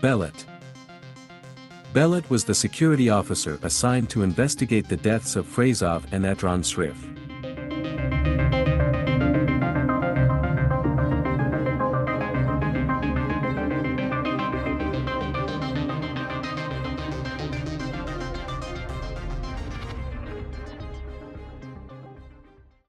Bellot. Bellot was the security officer assigned to investigate the deaths of Frazov and Edron Shrif.